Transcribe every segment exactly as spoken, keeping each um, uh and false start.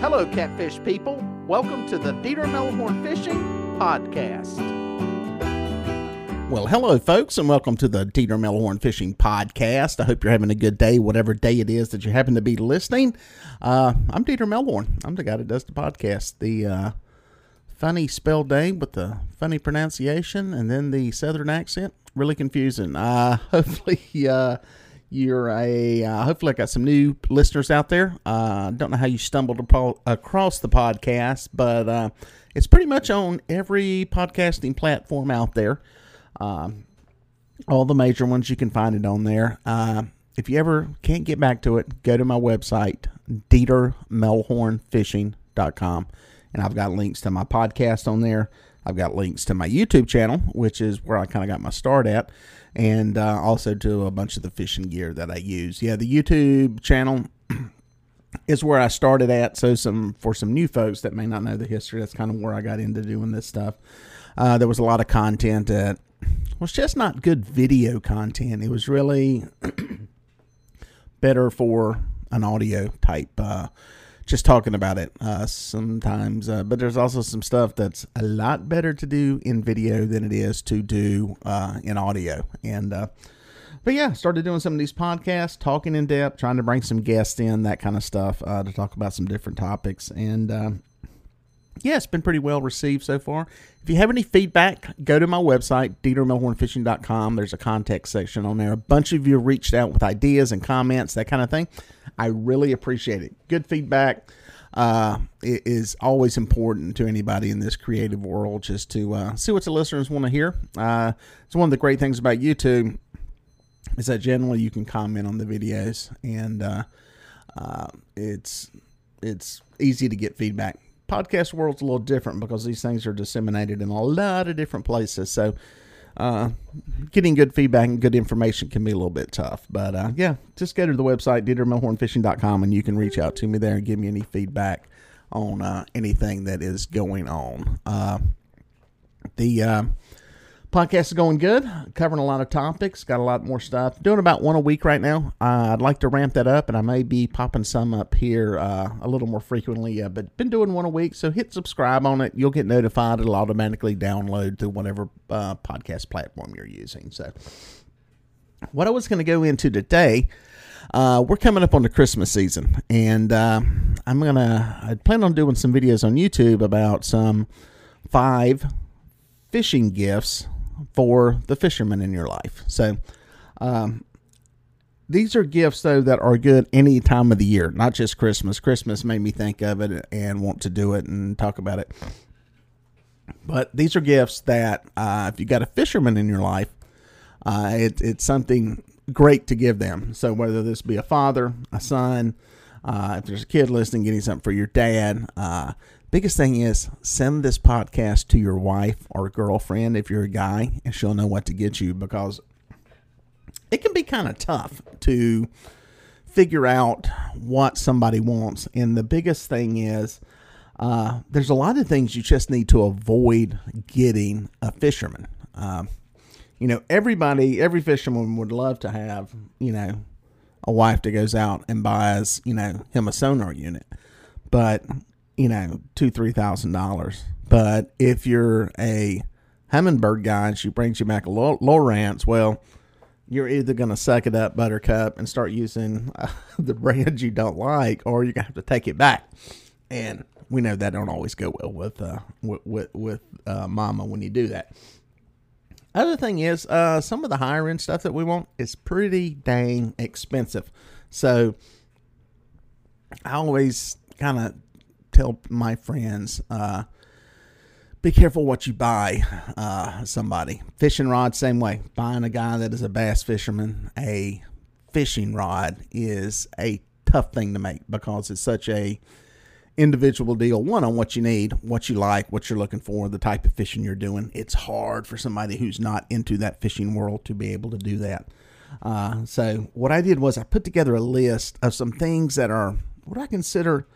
Hello, catfish people. Welcome to the Dieter Melhorn Fishing Podcast. Well, hello, folks, and welcome to the Dieter Melhorn Fishing Podcast. I hope you're having a good day, whatever day it is that you happen to be listening. Uh, I'm Dieter Melhorn. I'm the guy that does the podcast. The uh, funny spelled name with the funny pronunciation and then the southern accent. Really confusing. Uh, hopefully... Uh, You're a, uh, hopefully I got some new listeners out there. I uh, don't know how you stumbled apo- across the podcast, but uh, it's pretty much on every podcasting platform out there. Um, all the major ones, you can find it on there. Uh, if you ever can't get back to it, go to my website, Dieter Melhorn Fishing dot com, and I've got links to my podcast on there. I've got links to my YouTube channel, which is where I kind of got my start at, and uh, also to a bunch of the fishing gear that I use. Yeah, the YouTube channel is where I started at, so some for some new folks that may not know the history, that's kind of where I got into doing this stuff. Uh, there was a lot of content that was just not good video content. It was really better for an audio type uh just talking about it uh, sometimes. Uh, but there's also some stuff that's a lot better to do in video than it is to do uh, in audio. And uh, But yeah, started doing some of these podcasts, talking in depth, trying to bring some guests in, that kind of stuff, uh, to talk about some different topics. And uh, yeah, it's been pretty well received so far. If you have any feedback, go to my website, Dieter Melhorn Fishing dot com. There's a contact section on there. A bunch of you reached out with ideas and comments, that kind of thing. I really appreciate it. Good feedback uh, is always important to anybody in this creative world, just to uh, see what the listeners want to hear. Uh, it's one of the great things about YouTube is that generally you can comment on the videos, and uh, uh, it's it's easy to get feedback. Podcast world's a little different because these things are disseminated in a lot of different places, so Uh, getting good feedback and good information can be a little bit tough, but uh, yeah, just go to the website, Dieter Melhorn Fishing dot com, and you can reach out to me there and give me any feedback on uh, anything that is going on. Uh, the uh, podcast is going good, covering a lot of topics, got a lot more stuff, doing about one a week right now. Uh, I'd like to ramp that up, and I may be popping some up here uh, a little more frequently, uh, but been doing one a week, so hit subscribe on it. You'll get notified. It'll automatically download to whatever uh, podcast platform you're using. So what I was going to go into today, uh, we're coming up on the Christmas season, and uh, I'm going to, I plan on doing some videos on YouTube about some five fishing gifts for the fishermen in your life. So um, these are gifts, though, that are good any time of the year, not just Christmas. Christmas made me think of it and want to do it and talk about it. But these are gifts that uh, if you got a fisherman in your life, uh, it, it's something great to give them. So whether this be a father, a son, uh, if there's a kid listening, getting something for your dad, uh, biggest thing is send this podcast to your wife or girlfriend if you're a guy, and she'll know what to get you, because it can be kind of tough to figure out what somebody wants. And the biggest thing is uh, there's a lot of things you just need to avoid getting a fisherman. Uh, you know, everybody, every fisherman would love to have, you know, a wife that goes out and buys, you know, him a sonar unit. But you know, two, three thousand dollars. But if you're a hummingbird guy and she brings you back a Lowrance, well, you're either going to suck it up, buttercup, and start using uh, the brand you don't like, or you're going to have to take it back. And we know that don't always go well with uh, with with, with uh, mama when you do that. Other thing is, uh, some of the higher end stuff that we want is pretty dang expensive. So I always kind of tell my friends, uh, be careful what you buy uh, somebody. Fishing rod, same way. Buying a guy that is a bass fisherman a fishing rod is a tough thing to make, because it's such a individual deal. One, on what you need, what you like, what you're looking for, the type of fishing you're doing. It's hard for somebody who's not into that fishing world to be able to do that. Uh, so what I did was I put together a list of some things that are what I consider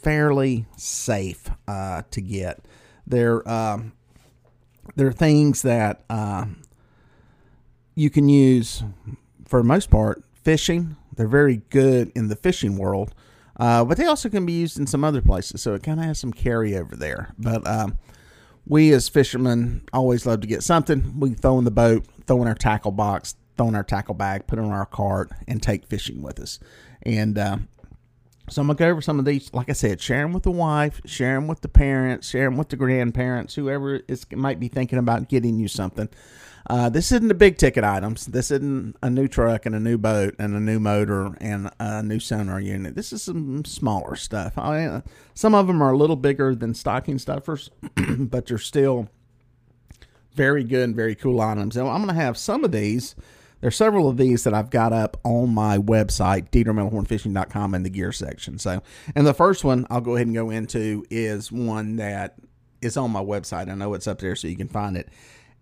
fairly safe uh, to get. There, um, there are things that uh, you can use for the most part fishing. They're very good in the fishing world. Uh, but they also can be used in some other places, so it kind of has some carryover there. But um, we as fishermen always love to get something. We throw in the boat, throw in our tackle box, throw in our tackle bag, put it on our cart, and take fishing with us. And uh, so I'm going to go over some of these. Like I said, share them with the wife, share them with the parents, share them with the grandparents, whoever is might be thinking about getting you something. Uh, this isn't the big ticket items. This isn't a new truck and a new boat and a new motor and a new sonar unit. This is some smaller stuff. I, uh, some of them are a little bigger than stocking stuffers, but they're still very good and very cool items. And I'm going to have some of these. There's several of these that I've got up on my website, Dieter Melhorn Fishing dot com, in the gear section. So, and the first one I'll go ahead and go into is one that is on my website. I know it's up there so you can find it.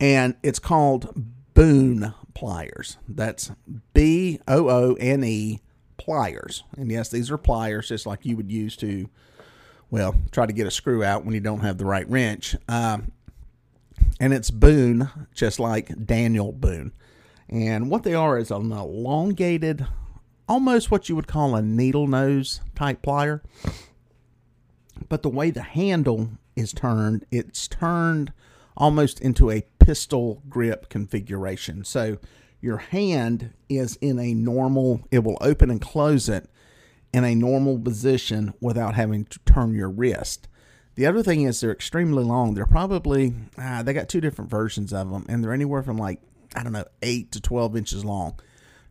And it's called Boone Pliers. That's B O O N E pliers. And yes, these are pliers just like you would use to, well, try to get a screw out when you don't have the right wrench. Um, and it's Boone, just like Daniel Boone. And what they are is an elongated, almost what you would call a needle nose type plier. But the way the handle is turned, it's turned almost into a pistol grip configuration. So your hand is in a normal, it will open and close it in a normal position without having to turn your wrist. The other thing is they're extremely long. They're probably, uh, they got two different versions of them, and they're anywhere from like, I don't know, eight to twelve inches long.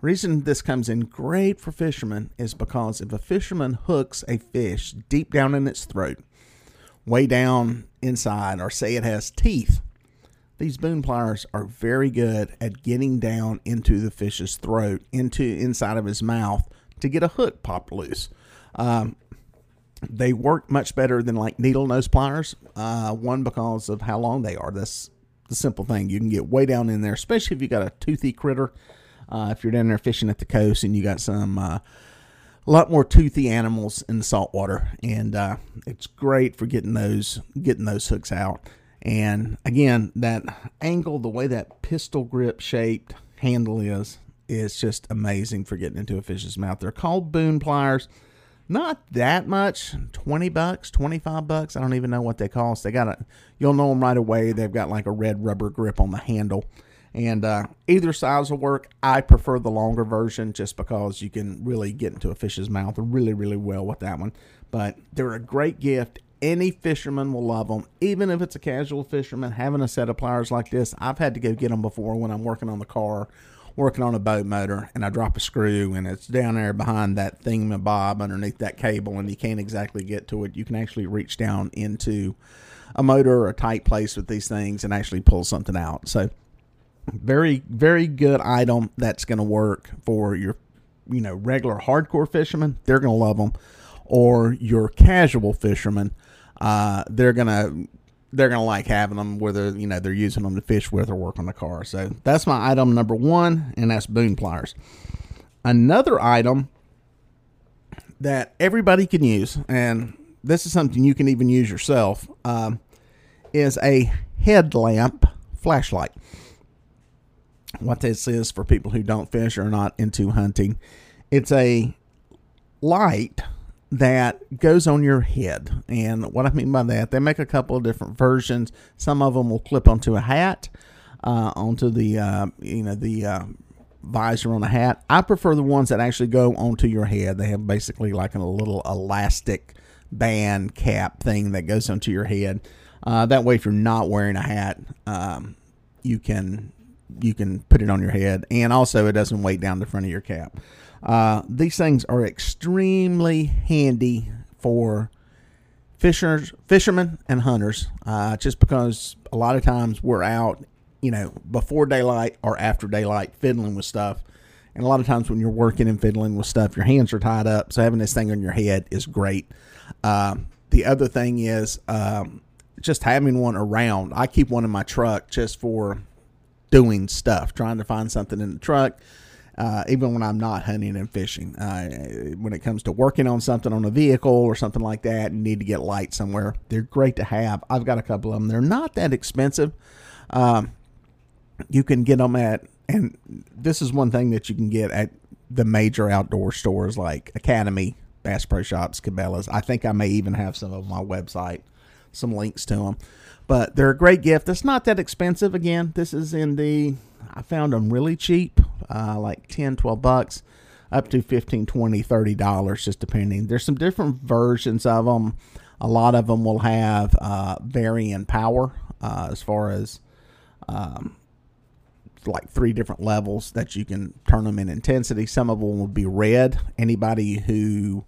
The reason this comes in great for fishermen is because if a fisherman hooks a fish deep down in its throat, way down inside, or say it has teeth, these Boone pliers are very good at getting down into the fish's throat, into inside of his mouth, to get a hook popped loose. Um, they work much better than like needle nose pliers. Uh, one, because of how long they are. That's the simple thing. You can get way down in there, especially if you got a toothy critter. Uh, if you're down there fishing at the coast and you got some uh, a lot more toothy animals in the salt water, and uh, it's great for getting those getting those hooks out. And again, that angle, the way that pistol grip shaped handle is, is just amazing for getting into a fish's mouth. They're called Boone pliers. Not that much, twenty bucks, twenty-five bucks. I don't even know what they cost. They got a, you'll know them right away. They've got like a red rubber grip on the handle. And uh, either size will work. I prefer the longer version just because you can really get into a fish's mouth really, really well with that one. But they're a great gift. Any fisherman will love them. Even if it's a casual fisherman, having a set of pliers like this, I've had to go get them before when I'm working on the car, working on a boat motor, and I drop a screw, and it's down there behind that thingamabob underneath that cable, and you can't exactly get to it. You can actually reach down into a motor or a tight place with these things and actually pull something out. So very, very good item that's going to work for your, you know, regular hardcore fishermen. They're going to love them. Or your casual fishermen, uh, they're going to, they're going to like having them, whether, you know, they're using them to fish with or work on the car. So that's my item number one, and that's Boone pliers. Another item that everybody can use, and this is something you can even use yourself, um, is a headlamp flashlight. What this is, for people who don't fish or are not into hunting, it's a light that goes on your head. And what I mean by that, they make a couple of different versions. Some of them will clip onto a hat, uh, onto the uh, you know the uh, visor on a hat. I prefer the ones that actually go onto your head. They have basically like a little elastic band cap thing that goes onto your head. Uh, that way, if you're not wearing a hat, um, you can. you can put it on your head, and also it doesn't weigh down the front of your cap. Uh, these things are extremely handy for fishers, fishermen and hunters, uh, just because a lot of times we're out, you know, before daylight or after daylight fiddling with stuff. And a lot of times when you're working and fiddling with stuff, your hands are tied up. So having this thing on your head is great. Um, the other thing is, um, just having one around. I keep one in my truck just for doing stuff, trying to find something in the truck, uh, even when I'm not hunting and fishing. Uh, when it comes to working on something on a vehicle or something like that, and need to get light somewhere, they're great to have. I've got a couple of them. They're not that expensive. Um, you can get them at, and this is one thing that you can get at the major outdoor stores like Academy, Bass Pro Shops, Cabela's. I think I may even have some of them on my website, some links to them. But they're a great gift. It's not that expensive. Again, this is in the, I found them really cheap, uh, like ten, twelve bucks, up to fifteen, twenty, thirty dollars, just depending. There's some different versions of them. A lot of them will have uh, varying power uh, as far as um, like three different levels that you can turn them in intensity. Some of them will be red. Anybody who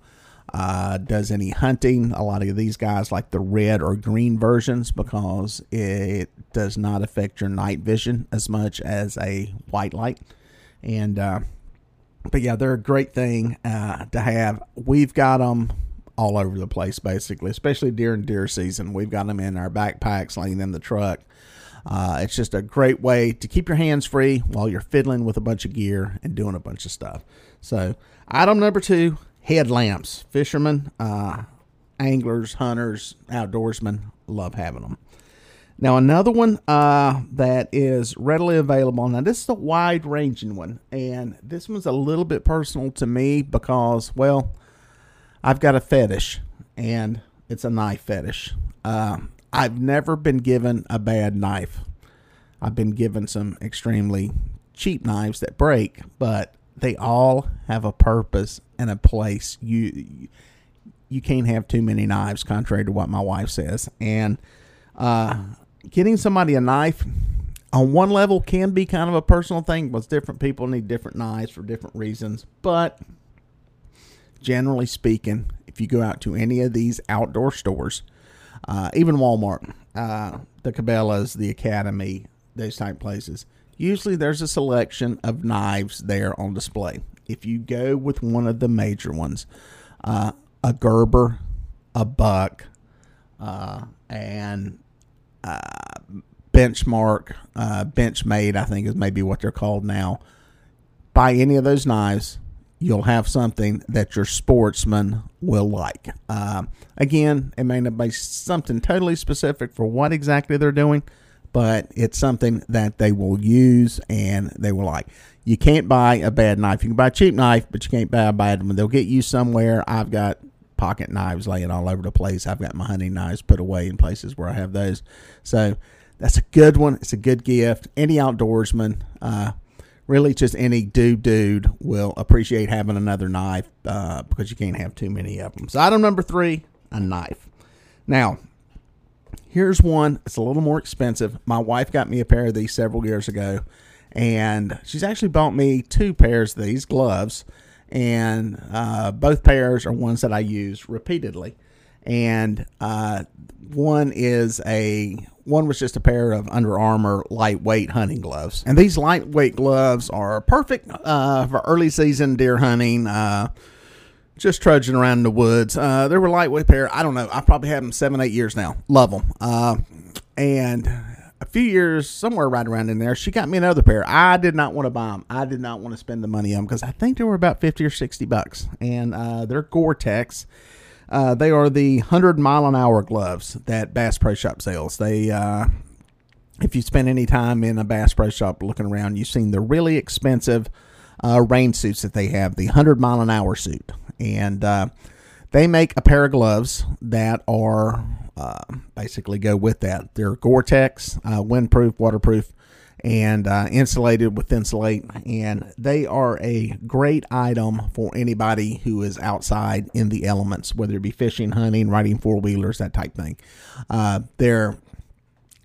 uh, does any hunting, a lot of these guys like the red or green versions because it does not affect your night vision as much as a white light. And uh, but yeah, they're a great thing uh, to have. We've got them all over the place, basically, especially during deer season. We've got them in our backpacks, laying in the truck. Uh, it's just a great way to keep your hands free while you're fiddling with a bunch of gear and doing a bunch of stuff. So item number two, headlamps. Fishermen, uh, anglers, hunters, outdoorsmen love having them. Now another one uh, that is readily available. Now this is a wide ranging one, and this one's a little bit personal to me because, well, I've got a fetish, and it's a knife fetish. Um, I've never been given a bad knife. I've been given some extremely cheap knives that break, but they all have a purpose and a place. You you can't have too many knives, contrary to what my wife says. And uh, getting somebody a knife on one level can be kind of a personal thing, because different people need different knives for different reasons. But generally speaking, if you go out to any of these outdoor stores, uh, even Walmart, uh, the Cabela's, the Academy, those type places, usually there's a selection of knives there on display. If you go with one of the major ones, uh, a Gerber, a Buck, uh, and uh, Benchmark, uh, Benchmade, I think is maybe what they're called now, buy any of those knives, you'll have something that your sportsman will like. Uh, again, it may not be something totally specific for what exactly they're doing, but it's something that they will use and they will like. You can't buy a bad knife. You can buy a cheap knife, but you can't buy a bad one. They'll get you somewhere. I've got pocket knives laying all over the place. I've got my hunting knives put away in places where I have those. So that's a good one. It's a good gift. Any outdoorsman, uh, really, just any dude dude will appreciate having another knife uh, because you can't have too many of them. So item number three, a knife. Now, here's one. It's a little more expensive. My wife got me a pair of these several years ago, and she's actually bought me two pairs of these gloves, and uh, both pairs are ones that I use repeatedly. And uh, one is a one was just a pair of Under Armour lightweight hunting gloves, and these lightweight gloves are perfect uh, for early season deer hunting, uh, just trudging around in the woods. Uh, they were a lightweight pair. I don't know. I probably have them seven, eight years now. Love them. Uh, and a few years somewhere right around in there, she got me another pair. I did not want to buy them. I did not want to spend the money on them because I think they were about fifty or sixty bucks, and uh, they're Gore-Tex. Uh, they are the one hundred mile an hour gloves that Bass Pro Shop sells. They, uh, if you spend any time in a Bass Pro Shop looking around, you've seen the really expensive uh, rain suits that they have, the one hundred mile an hour suit. And uh, they make a pair of gloves that are uh, basically go with that. They're Gore-Tex, uh, windproof, waterproof, and uh, insulated with insulate, and they are a great item for anybody who is outside in the elements, whether it be fishing, hunting, riding four-wheelers, that type thing. Uh, they're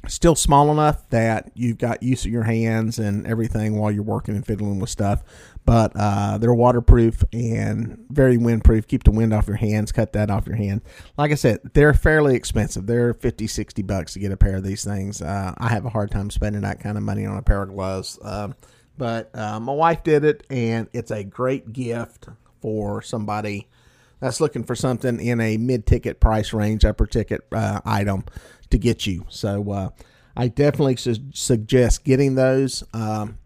still small enough that you've got use of your hands and everything while you're working and fiddling with stuff, but uh, they're waterproof and very windproof. Keep the wind off your hands, cut that off your hand. Like I said, they're fairly expensive. They're fifty, sixty bucks to get a pair of these things. Uh, I have a hard time spending that kind of money on a pair of gloves, um, but uh, my wife did it, and it's a great gift for somebody that's looking for something in a mid-ticket price range, upper-ticket uh, item to get you. So uh, I definitely su- suggest getting those. Um,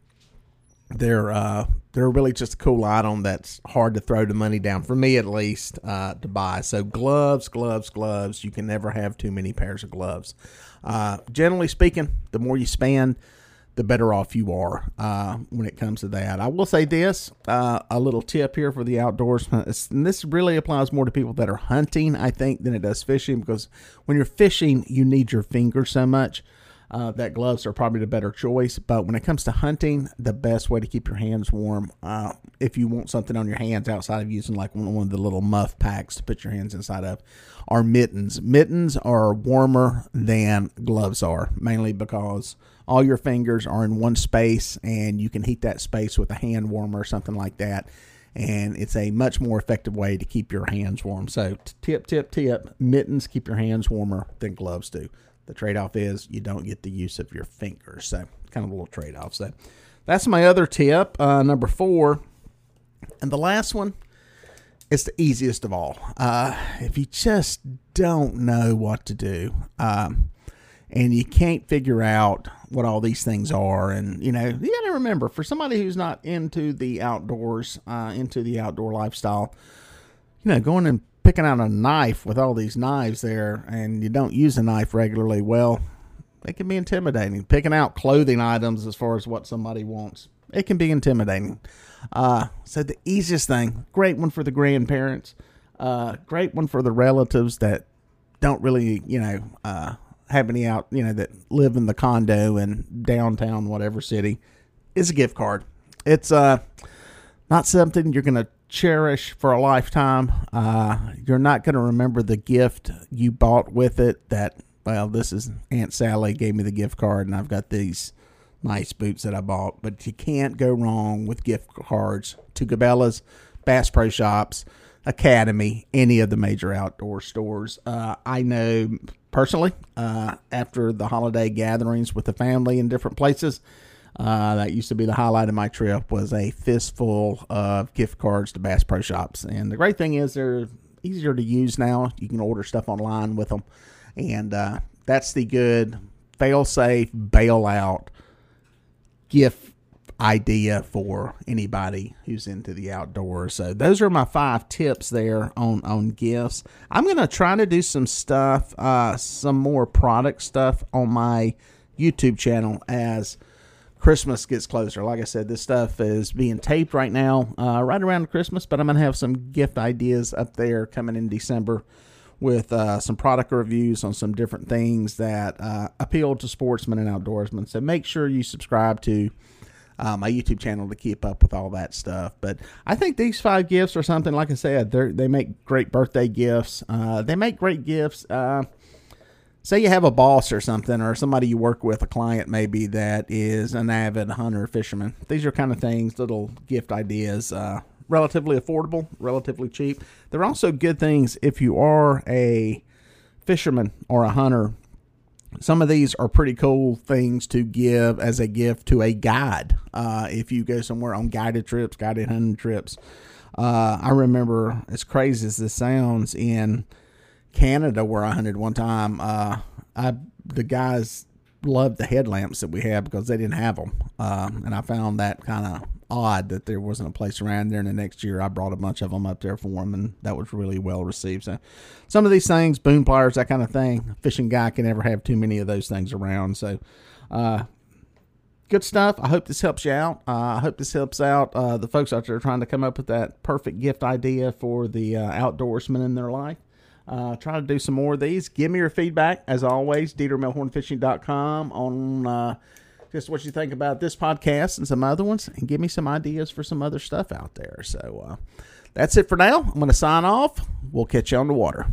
they're uh, they're really just a cool item that's hard to throw the money down, for me at least, uh, to buy. So gloves, gloves, gloves. You can never have too many pairs of gloves. Uh, generally speaking, the more you spend, the better off you are uh, when it comes to that. I will say this, uh, a little tip here for the outdoorsman, and this really applies more to people that are hunting, I think, than it does fishing, because when you're fishing, you need your fingers so much uh, that gloves are probably the better choice. But when it comes to hunting, the best way to keep your hands warm, uh, if you want something on your hands outside of using like one of the little muff packs to put your hands inside of, are mittens. Mittens are warmer than gloves are, mainly because all your fingers are in one space, and you can heat that space with a hand warmer or something like that. And it's a much more effective way to keep your hands warm. So tip, tip, tip, mittens keep your hands warmer than gloves do. The trade-off is you don't get the use of your fingers. So kind of a little trade-off. So that's my other tip, uh, number four. And the last one is the easiest of all. Uh, if you just don't know what to do, um, and you can't figure out what all these things are. And, you know, you got to remember, for somebody who's not into the outdoors, uh, into the outdoor lifestyle, you know, going and picking out a knife with all these knives there, and you don't use a knife regularly, well, it can be intimidating. Picking out clothing items as far as what somebody wants, it can be intimidating. Uh, so the easiest thing, great one for the grandparents, uh, great one for the relatives that don't really, you know, uh, have any out, you know, that live in the condo in downtown, whatever city, is a gift card. It's uh, not something you're going to cherish for a lifetime. Uh, you're not going to remember the gift you bought with it, that, well, this is Aunt Sally gave me the gift card and I've got these nice boots that I bought. But you can't go wrong with gift cards to Cabela's, Bass Pro Shops, Academy, any of the major outdoor stores. Uh, I know personally, uh, after the holiday gatherings with the family in different places, uh, that used to be the highlight of my trip, was a fistful of gift cards to Bass Pro Shops. And the great thing is they're easier to use now. You can order stuff online with them. And uh, that's the good fail-safe bailout gift idea for anybody who's into the outdoors. So those are my five tips there on on gifts. I'm gonna try to do some stuff, uh some more product stuff on my YouTube channel as Christmas gets closer. Like I said, this stuff is being taped right now, uh right around Christmas, but I'm gonna have some gift ideas up there coming in December with uh, some product reviews on some different things that uh, appeal to sportsmen and outdoorsmen. So make sure you subscribe to Uh, my YouTube channel to keep up with all that stuff. But I think these five gifts are something, like I said, they make great birthday gifts. Uh, they make great gifts. Uh, say you have a boss or something, or somebody you work with, a client maybe, that is an avid hunter or fisherman. These are kind of things, little gift ideas, uh, relatively affordable, relatively cheap. They're also good things if you are a fisherman or a hunter. Some of these are pretty cool things to give as a gift to a guide. Uh, if you go somewhere on guided trips, guided hunting trips. Uh, I remember, as crazy as this sounds, in Canada where I hunted one time, uh, I the guys loved the headlamps that we had because they didn't have them. Uh, and I found that kind of odd that there wasn't a place around there. And the next year I brought a bunch of them up there for them, and that was really well received. So some of these things, Boone Pliers, that kind of thing, fishing guy can never have too many of those things around. So uh good stuff. I hope this helps you out. uh, I hope this helps out uh the folks out there trying to come up with that perfect gift idea for the uh, outdoorsman in their life. Uh, try to do some more of these. Give me your feedback as always, Dieter Melhorn Fishing dot com, on uh just what you think about this podcast and some other ones, and give me some ideas for some other stuff out there. So uh, that's it for now. I'm going to sign off. We'll catch you on the water.